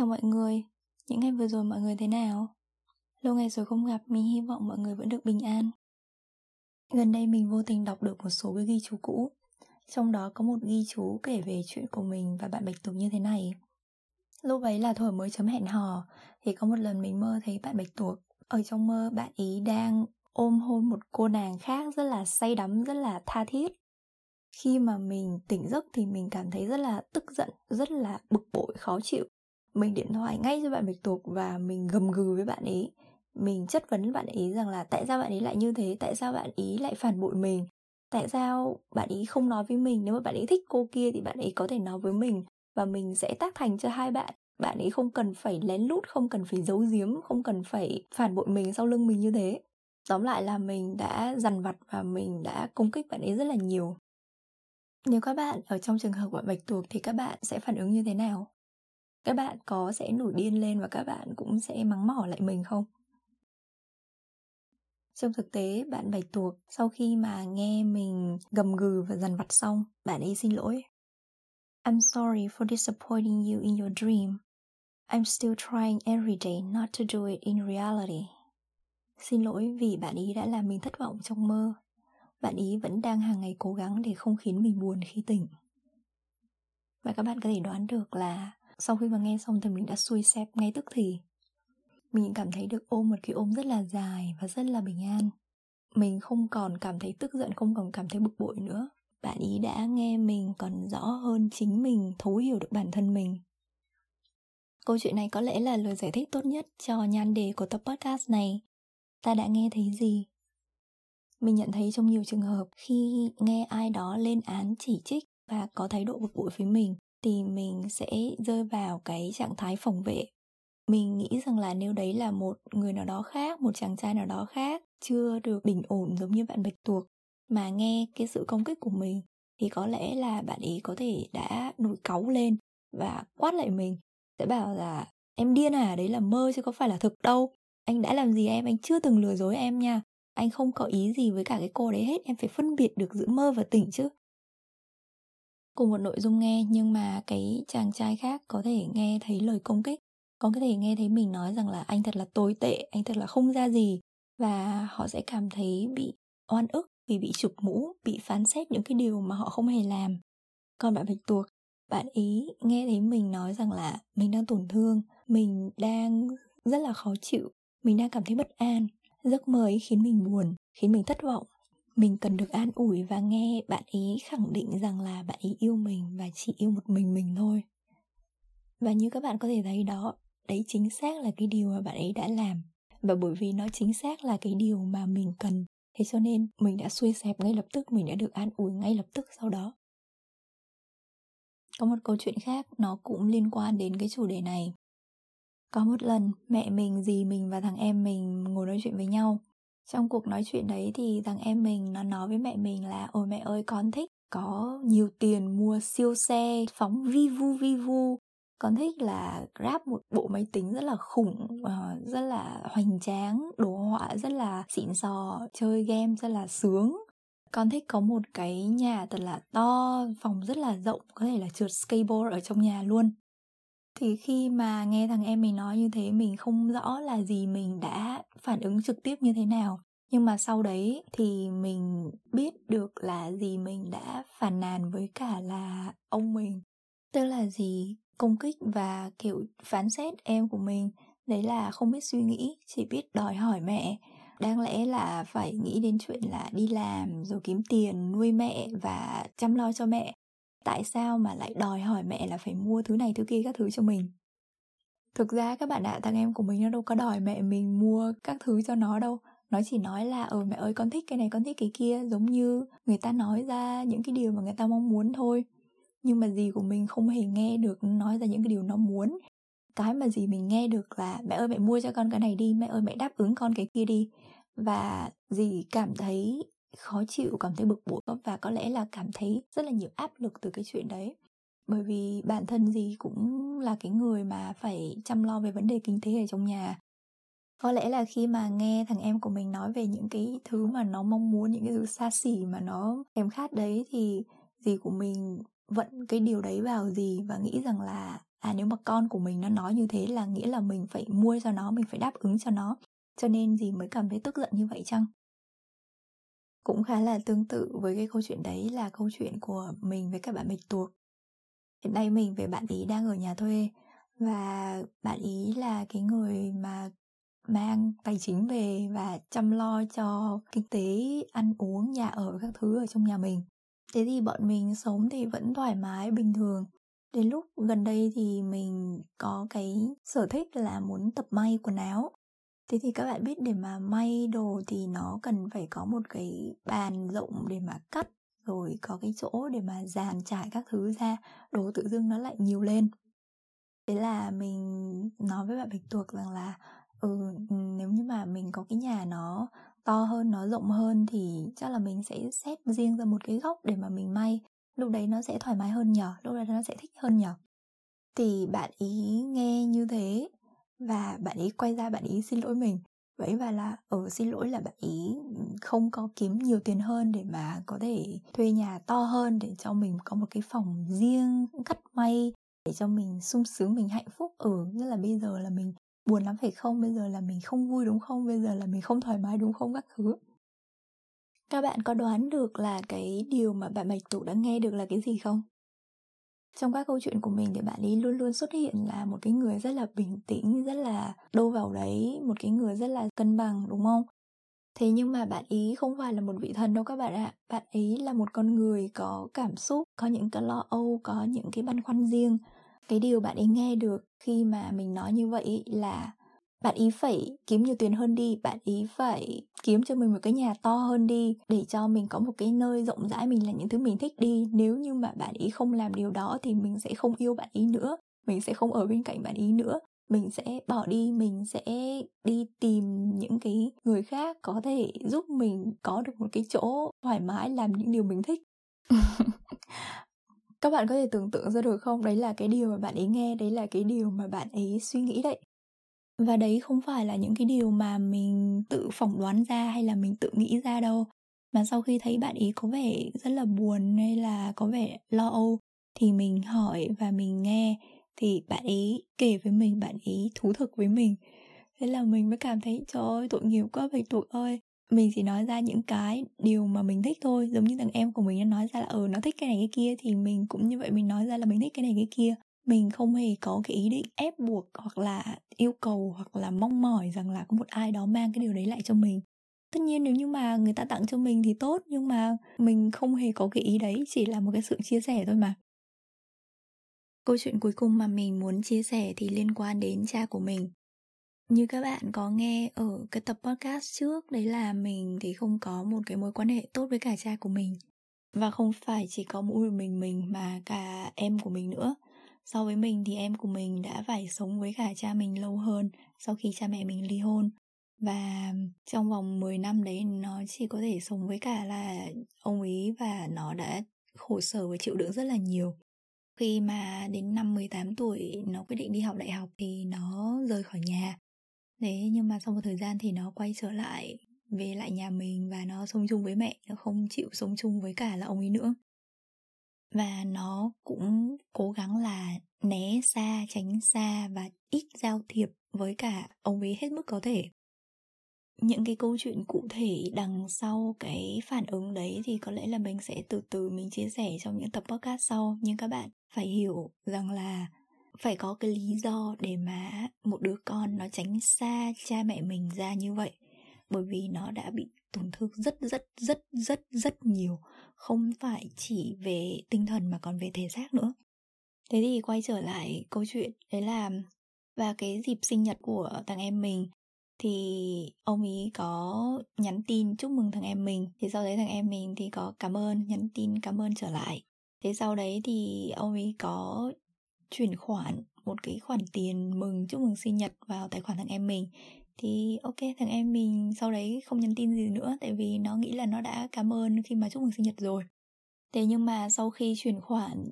Chào mọi người, những ngày vừa rồi mọi người thế nào? Lâu ngày rồi không gặp, mình hy vọng mọi người vẫn được bình an. Gần đây mình vô tình đọc được một số cái ghi chú cũ. Trong đó có một ghi chú kể về chuyện của mình và bạn Bạch Tuộc như thế này. Lúc ấy là thuở mới chấm hẹn hò, thì có một lần mình mơ thấy bạn Bạch Tuộc. Ở trong mơ bạn ý đang ôm hôn một cô nàng khác rất là say đắm, rất là tha thiết. Khi mà mình tỉnh giấc thì mình cảm thấy rất là tức giận, rất là bực bội, khó chịu. Mình điện thoại ngay cho bạn Bạch Tuộc và mình gầm gừ với bạn ấy. Mình chất vấn bạn ấy rằng là tại sao bạn ấy lại như thế, tại sao bạn ấy lại phản bội mình, tại sao bạn ấy không nói với mình. Nếu mà bạn ấy thích cô kia thì bạn ấy có thể nói với mình và mình sẽ tác thành cho hai bạn. Bạn ấy không cần phải lén lút, không cần phải giấu giếm, không cần phải phản bội mình sau lưng mình như thế. Tóm lại là mình đã dằn vặt và mình đã công kích bạn ấy rất là nhiều. Nếu các bạn ở trong trường hợp của Bạch Tuộc thì các bạn sẽ phản ứng như thế nào? Các bạn có sẽ nổi điên lên và các bạn cũng sẽ mắng mỏ lại mình không? Trong thực tế, bạn Bạch Tuộc sau khi mà nghe mình gầm gừ và dằn vặt xong, bạn ấy xin lỗi. I'm sorry for disappointing you in your dream. I'm still trying every day not to do it in reality. Xin lỗi vì bạn ấy đã làm mình thất vọng trong mơ. Bạn ấy vẫn đang hàng ngày cố gắng để không khiến mình buồn khi tỉnh. Và các bạn có thể đoán được là sau khi mà nghe xong thì mình đã xuôi xẹp ngay tức thì. Mình cảm thấy được ôm một cái ôm rất là dài và rất là bình an. Mình không còn cảm thấy tức giận, không còn cảm thấy bực bội nữa. Bạn ý đã nghe mình còn rõ hơn chính mình, thấu hiểu được bản thân mình. Câu chuyện này có lẽ là lời giải thích tốt nhất cho nhan đề của tập podcast này. Ta đã nghe thấy gì? Mình nhận thấy trong nhiều trường hợp khi nghe ai đó lên án chỉ trích và có thái độ bực bội với mình thì mình sẽ rơi vào cái trạng thái phòng vệ. Mình nghĩ rằng là nếu đấy là một người nào đó khác, một chàng trai nào đó khác chưa được bình ổn giống như bạn Bạch Tuộc mà nghe cái sự công kích của mình thì có lẽ là bạn ấy có thể đã nổi cáu lên và quát lại mình, sẽ bảo là em điên à, đấy là mơ chứ có phải là thực đâu. Anh đã làm gì em, anh chưa từng lừa dối em nha. Anh không có ý gì với cả cái cô đấy hết, em phải phân biệt được giữa mơ và tỉnh chứ. Cùng một nội dung nghe nhưng mà cái chàng trai khác có thể nghe thấy lời công kích, có thể nghe thấy mình nói rằng là anh thật là tồi tệ, anh thật là không ra gì, và họ sẽ cảm thấy bị oan ức vì bị chụp mũ, bị phán xét những cái điều mà họ không hề làm. Còn bạn Bạch Tuộc, bạn ý nghe thấy mình nói rằng là mình đang tổn thương, mình đang rất là khó chịu, mình đang cảm thấy bất an, giấc mơ ấy khiến mình buồn, khiến mình thất vọng. Mình cần được an ủi và nghe bạn ý khẳng định rằng là bạn ý yêu mình và chỉ yêu một mình thôi. Và như các bạn có thể thấy đó, đấy chính xác là cái điều mà bạn ấy đã làm. Và bởi vì nó chính xác là cái điều mà mình cần, thế cho nên mình đã xuôi xẹp ngay lập tức, mình đã được an ủi ngay lập tức sau đó. Có một câu chuyện khác, nó cũng liên quan đến cái chủ đề này. Có một lần, mẹ mình, dì mình và thằng em mình ngồi nói chuyện với nhau. Trong cuộc nói chuyện đấy thì thằng em mình nó nói với mẹ mình là ôi mẹ ơi, con thích có nhiều tiền mua siêu xe, phóng vi vu. Con thích là grab một bộ máy tính rất là khủng, rất là hoành tráng, đồ họa rất là xịn sò, chơi game rất là sướng. Con thích có một cái nhà thật là to, phòng rất là rộng, có thể là trượt skateboard ở trong nhà luôn. Thì khi mà nghe thằng em mình nói như thế, mình không rõ là gì mình đã phản ứng trực tiếp như thế nào. Nhưng mà sau đấy thì mình biết được là gì mình đã phàn nàn với cả là ông mình. Tức là gì công kích và kiểu phán xét em của mình. Đấy là không biết suy nghĩ, chỉ biết đòi hỏi mẹ. Đáng lẽ là phải nghĩ đến chuyện là đi làm rồi kiếm tiền nuôi mẹ và chăm lo cho mẹ. Tại sao mà lại đòi hỏi mẹ là phải mua thứ này thứ kia các thứ cho mình? Thực ra các bạn ạ, thằng em của mình nó đâu có đòi mẹ mình mua các thứ cho nó đâu. Nó chỉ nói là mẹ ơi con thích cái này, con thích cái kia, giống như người ta nói ra những cái điều mà người ta mong muốn thôi. Nhưng mà dì của mình không hề nghe được nói ra những cái điều nó muốn. Cái mà dì mình nghe được là mẹ ơi mẹ mua cho con cái này đi, mẹ ơi mẹ đáp ứng con cái kia đi. Và dì cảm thấy khó chịu, cảm thấy bực bội và có lẽ là cảm thấy rất là nhiều áp lực từ cái chuyện đấy. Bởi vì bản thân dì cũng là cái người mà phải chăm lo về vấn đề kinh tế ở trong nhà. Có lẽ là khi mà nghe thằng em của mình nói về những cái thứ mà nó mong muốn, những cái thứ xa xỉ mà nó thèm khát đấy thì dì của mình vận cái điều đấy vào dì và nghĩ rằng là à nếu mà con của mình nó nói như thế là nghĩa là mình phải mua cho nó, mình phải đáp ứng cho nó, cho nên dì mới cảm thấy tức giận như vậy chăng? Cũng khá là tương tự với cái câu chuyện đấy là câu chuyện của mình với các bạn bạch tuộc. Hiện nay mình với bạn ý đang ở nhà thuê, và bạn ý là cái người mà mang tài chính về và chăm lo cho kinh tế, ăn uống, nhà ở, các thứ ở trong nhà mình. Thế thì bọn mình sống thì vẫn thoải mái, bình thường. Đến lúc gần đây thì mình có cái sở thích là muốn tập may quần áo. Thế thì các bạn biết để mà may đồ thì nó cần phải có một cái bàn rộng để mà cắt, rồi có cái chỗ để mà dàn trải các thứ ra, đồ tự dưng nó lại nhiều lên. Thế là mình nói với bạn bạch tuộc rằng là nếu như mà mình có cái nhà nó to hơn, nó rộng hơn thì chắc là mình sẽ xếp riêng ra một cái góc để mà mình may. Lúc đấy nó sẽ thoải mái hơn nhở, lúc đấy nó sẽ thích hơn nhở. Thì bạn ý nghe như thế và bạn ý quay ra bạn ý xin lỗi mình. Vậy và là xin lỗi là bạn ý không có kiếm nhiều tiền hơn để mà có thể thuê nhà to hơn để cho mình có một cái phòng riêng cắt may, để cho mình sung sướng, mình hạnh phúc. Nghĩa là bây giờ là mình buồn lắm phải không? Bây giờ là mình không vui đúng không? Bây giờ là mình không thoải mái đúng không? Các thứ. Các bạn có đoán được là cái điều mà bạn bạch tuộc đã nghe được là cái gì không? Trong các câu chuyện của mình thì bạn ấy luôn luôn xuất hiện là một cái người rất là bình tĩnh, rất là đâu vào đấy, một cái người rất là cân bằng đúng không? Thế nhưng mà bạn ấy không phải là một vị thần đâu các bạn ạ. Bạn ấy là một con người có cảm xúc, có những cái lo âu, có những cái băn khoăn riêng. Cái điều bạn ấy nghe được khi mà mình nói như vậy là bạn ý phải kiếm nhiều tiền hơn đi, bạn ý phải kiếm cho mình một cái nhà to hơn đi, để cho mình có một cái nơi rộng rãi, mình làm những thứ mình thích đi. Nếu như mà bạn ý không làm điều đó thì mình sẽ không yêu bạn ý nữa, mình sẽ không ở bên cạnh bạn ý nữa, mình sẽ bỏ đi, mình sẽ đi tìm những cái người khác có thể giúp mình có được một cái chỗ thoải mái làm những điều mình thích. Các bạn có thể tưởng tượng ra được không? Đấy là cái điều mà bạn ấy nghe, đấy là cái điều mà bạn ấy suy nghĩ đấy. Và đấy không phải là những cái điều mà mình tự phỏng đoán ra hay là mình tự nghĩ ra đâu. Mà sau khi thấy bạn ấy có vẻ rất là buồn hay là có vẻ lo âu thì mình hỏi và mình nghe, thì bạn ấy kể với mình, bạn ấy thú thực với mình. Thế là mình mới cảm thấy trời ơi tội nghiệp quá bạch tuộc ơi. Mình chỉ nói ra những cái điều mà mình thích thôi. Giống như thằng em của mình nó nói ra là nó thích cái này cái kia, thì mình cũng như vậy, mình nói ra là mình thích cái này cái kia. Mình không hề có cái ý định ép buộc hoặc là yêu cầu hoặc là mong mỏi rằng là có một ai đó mang cái điều đấy lại cho mình. Tất nhiên nếu như mà người ta tặng cho mình thì tốt, nhưng mà mình không hề có cái ý đấy, chỉ là một cái sự chia sẻ thôi mà. Câu chuyện cuối cùng mà mình muốn chia sẻ thì liên quan đến cha của mình. Như các bạn có nghe ở cái tập podcast trước, đấy là mình thì không có một cái mối quan hệ tốt với cả cha của mình. Và không phải chỉ có mỗi mình mà cả em của mình nữa. So với mình thì em của mình đã phải sống với cả cha mình lâu hơn sau khi cha mẹ mình ly hôn. Và trong vòng 10 năm đấy nó chỉ có thể sống với cả là ông ấy, và nó đã khổ sở và chịu đựng rất là nhiều. Khi mà đến năm 18 tuổi nó quyết định đi học đại học thì nó rời khỏi nhà. Thế nhưng mà sau một thời gian thì nó quay trở lại, về lại nhà mình và nó sống chung với mẹ, nó không chịu sống chung với cả là ông ấy nữa. Và nó cũng cố gắng là né xa, tránh xa và ít giao thiệp với cả ông ấy hết mức có thể. Những cái câu chuyện cụ thể đằng sau cái phản ứng đấy thì có lẽ là mình sẽ từ từ mình chia sẻ trong những tập podcast sau. Nhưng các bạn phải hiểu rằng là phải có cái lý do để mà một đứa con nó tránh xa cha mẹ mình ra như vậy. Bởi vì nó đã bị tổn thương rất nhiều. Không phải chỉ về tinh thần mà còn về thể xác nữa. Thế thì quay trở lại câu chuyện đấy là và cái dịp sinh nhật của thằng em mình thì ông ý có nhắn tin chúc mừng thằng em mình. Thì sau đấy thằng em mình thì có cảm ơn, nhắn tin cảm ơn trở lại. Thế sau đấy thì ông ý có chuyển khoản một cái khoản tiền mừng chúc mừng sinh nhật vào tài khoản thằng em mình. Thì ok, thằng em mình sau đấy không nhắn tin gì nữa, tại vì nó nghĩ là nó đã cảm ơn khi mà chúc mừng sinh nhật rồi. Thế nhưng mà sau khi chuyển khoản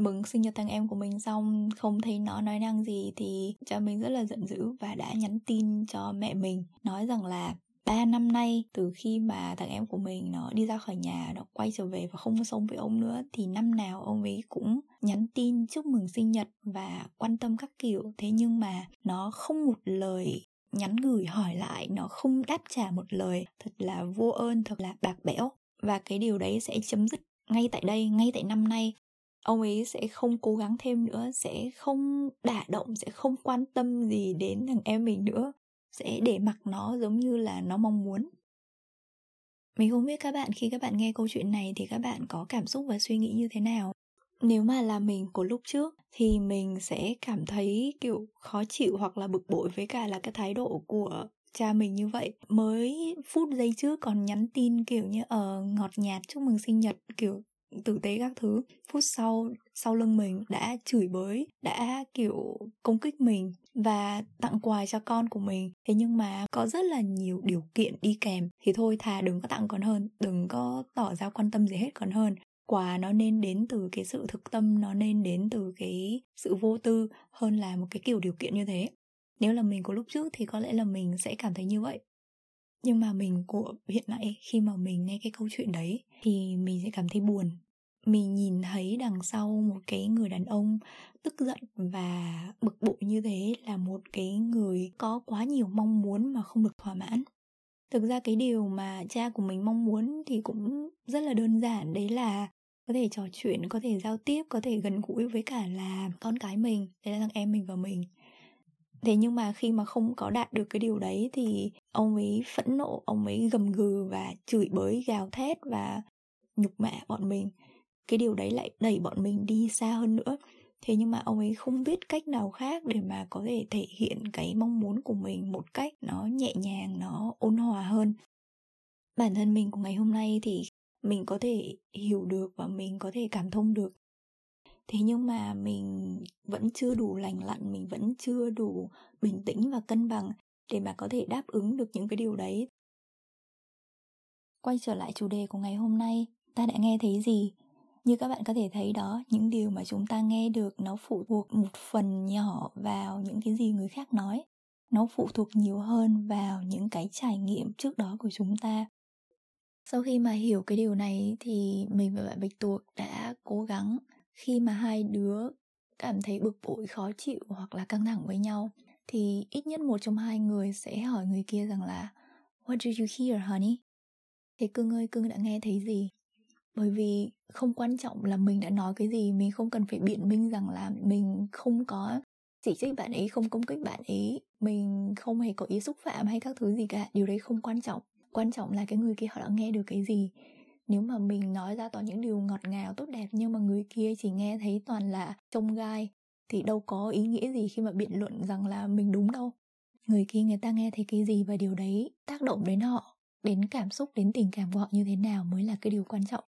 mừng sinh nhật thằng em của mình xong, không thấy nó nói năng gì thì cha mình rất là giận dữ và đã nhắn tin cho mẹ mình nói rằng là 3 năm nay, từ khi mà thằng em của mình nó đi ra khỏi nhà, nó quay trở về và không sống với ông nữa, thì năm nào ông ấy cũng nhắn tin chúc mừng sinh nhật và quan tâm các kiểu. Thế nhưng mà nó không một lời nhắn gửi hỏi lại, nó không đáp trả một lời. Thật là vô ơn, thật là bạc bẽo. Và cái điều đấy sẽ chấm dứt ngay tại đây, ngay tại năm nay. Ông ấy sẽ không cố gắng thêm nữa, sẽ không đả động, sẽ không quan tâm gì đến thằng em mình nữa, sẽ để mặc nó giống như là nó mong muốn. Mình không biết các bạn khi các bạn nghe câu chuyện này thì các bạn có cảm xúc và suy nghĩ như thế nào. Nếu mà là mình của lúc trước thì mình sẽ cảm thấy kiểu khó chịu hoặc là bực bội với cả là cái thái độ của cha mình như vậy. Mới phút giây trước còn nhắn tin kiểu như ngọt nhạt chúc mừng sinh nhật, kiểu tử tế các thứ, phút sau lưng mình đã chửi bới, đã kiểu công kích mình và tặng quà cho con của mình. Thế nhưng mà có rất là nhiều điều kiện đi kèm, thì thôi thà đừng có tặng còn hơn, đừng có tỏ ra quan tâm gì hết còn hơn. Quà nó nên đến từ cái sự thực tâm, nó nên đến từ cái sự vô tư hơn là một cái kiểu điều kiện như thế. Nếu là mình của lúc trước thì có lẽ là mình sẽ cảm thấy như vậy. Nhưng mà mình của hiện nay, khi mà mình nghe cái câu chuyện đấy thì mình sẽ cảm thấy buồn. Mình nhìn thấy đằng sau một cái người đàn ông tức giận và bực bội như thế là một cái người có quá nhiều mong muốn mà không được thỏa mãn. Thực ra cái điều mà cha của mình mong muốn thì cũng rất là đơn giản, đấy là có thể trò chuyện, có thể giao tiếp, có thể gần gũi với cả là con cái mình, đấy là thằng em mình và mình. Thế nhưng mà khi mà không có đạt được cái điều đấy thì ông ấy phẫn nộ, ông ấy gầm gừ và chửi bới, gào thét và nhục mạ bọn mình. Cái điều đấy lại đẩy bọn mình đi xa hơn nữa. Thế nhưng mà ông ấy không biết cách nào khác để mà có thể thể hiện cái mong muốn của mình một cách nó nhẹ nhàng, nó ôn hòa hơn. Bản thân mình của ngày hôm nay thì mình có thể hiểu được và mình có thể cảm thông được. Thế nhưng mà mình vẫn chưa đủ lành lặn, mình vẫn chưa đủ bình tĩnh và cân bằng để mà có thể đáp ứng được những cái điều đấy. Quay trở lại chủ đề của ngày hôm nay, ta đã nghe thấy gì? Như các bạn có thể thấy đó, những điều mà chúng ta nghe được nó phụ thuộc một phần nhỏ vào những cái gì người khác nói. Nó phụ thuộc nhiều hơn vào những cái trải nghiệm trước đó của chúng ta. Sau khi mà hiểu cái điều này thì mình và bạn Bạch Tuộc đã cố gắng, khi mà hai đứa cảm thấy bực bội, khó chịu hoặc là căng thẳng với nhau thì ít nhất một trong hai người sẽ hỏi người kia rằng là "What did you hear, honey?" Thế cưng ơi, cưng đã nghe thấy gì? Bởi vì không quan trọng là mình đã nói cái gì, mình không cần phải biện minh rằng là mình không có chỉ trích bạn ấy, không công kích bạn ấy, mình không hề có ý xúc phạm hay các thứ gì cả. Điều đấy không quan trọng. Quan trọng là cái người kia họ đã nghe được cái gì. Nếu mà mình nói ra toàn những điều ngọt ngào, tốt đẹp nhưng mà người kia chỉ nghe thấy toàn là chông gai thì đâu có ý nghĩa gì khi mà biện luận rằng là mình đúng đâu. Người kia người ta nghe thấy cái gì và điều đấy tác động đến họ, đến cảm xúc, đến tình cảm của họ như thế nào mới là cái điều quan trọng.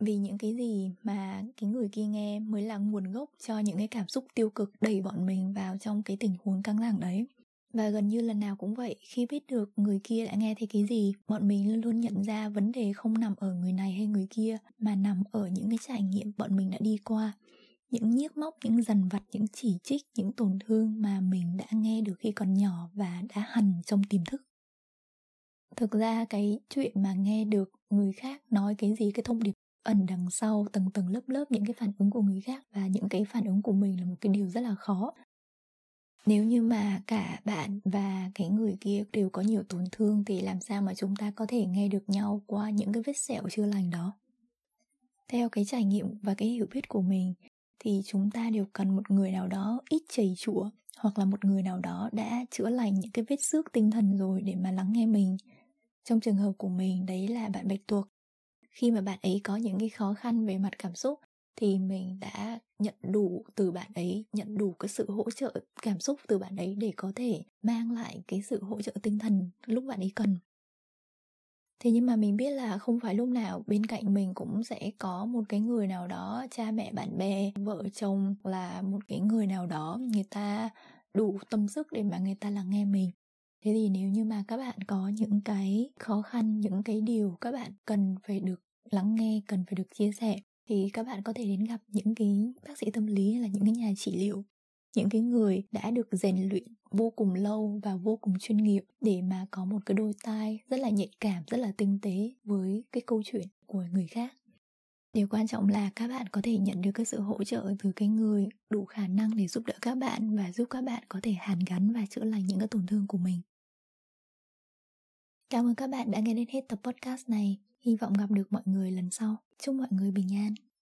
Vì những cái gì mà cái người kia nghe mới là nguồn gốc cho những cái cảm xúc tiêu cực đẩy bọn mình vào trong cái tình huống căng thẳng đấy. Và gần như lần nào cũng vậy, khi biết được người kia đã nghe thấy cái gì, bọn mình luôn luôn nhận ra vấn đề không nằm ở người này hay người kia, mà nằm ở những cái trải nghiệm bọn mình đã đi qua. Những nhiếc móc, những dằn vặt, những chỉ trích, những tổn thương mà mình đã nghe được khi còn nhỏ và đã hằn trong tiềm thức. Thực ra cái chuyện mà nghe được người khác nói cái gì, cái thông điệp ẩn đằng sau tầng tầng lớp lớp những cái phản ứng của người khác và những cái phản ứng của mình là một cái điều rất là khó. Nếu như mà cả bạn và cái người kia đều có nhiều tổn thương thì làm sao mà chúng ta có thể nghe được nhau qua những cái vết sẹo chưa lành đó. Theo cái trải nghiệm và cái hiểu biết của mình thì chúng ta đều cần một người nào đó ít chảy chũa hoặc là một người nào đó đã chữa lành những cái vết xước tinh thần rồi để mà lắng nghe mình. Trong trường hợp của mình đấy là bạn Bạch Tuộc. Khi mà bạn ấy có những cái khó khăn về mặt cảm xúc thì mình đã nhận đủ từ bạn ấy, nhận đủ cái sự hỗ trợ cảm xúc từ bạn ấy để có thể mang lại cái sự hỗ trợ tinh thần lúc bạn ấy cần. Thế nhưng mà mình biết là không phải lúc nào bên cạnh mình cũng sẽ có một cái người nào đó, cha mẹ, bạn bè, vợ chồng, là một cái người nào đó người ta đủ tâm sức để mà người ta lắng nghe mình. Thế thì nếu như mà các bạn có những cái khó khăn, những cái điều các bạn cần phải được lắng nghe, cần phải được chia sẻ thì các bạn có thể đến gặp những cái bác sĩ tâm lý hay là những cái nhà trị liệu. những cái người đã được rèn luyện vô cùng lâu và vô cùng chuyên nghiệp để mà có một cái đôi tai rất là nhạy cảm, rất là tinh tế với cái câu chuyện của người khác. Điều quan trọng là các bạn có thể nhận được cái sự hỗ trợ từ cái người đủ khả năng để giúp đỡ các bạn và giúp các bạn có thể hàn gắn và chữa lành những cái tổn thương của mình. Cảm ơn các bạn đã nghe đến hết tập podcast này. Hy vọng gặp được mọi người lần sau. Chúc mọi người bình an.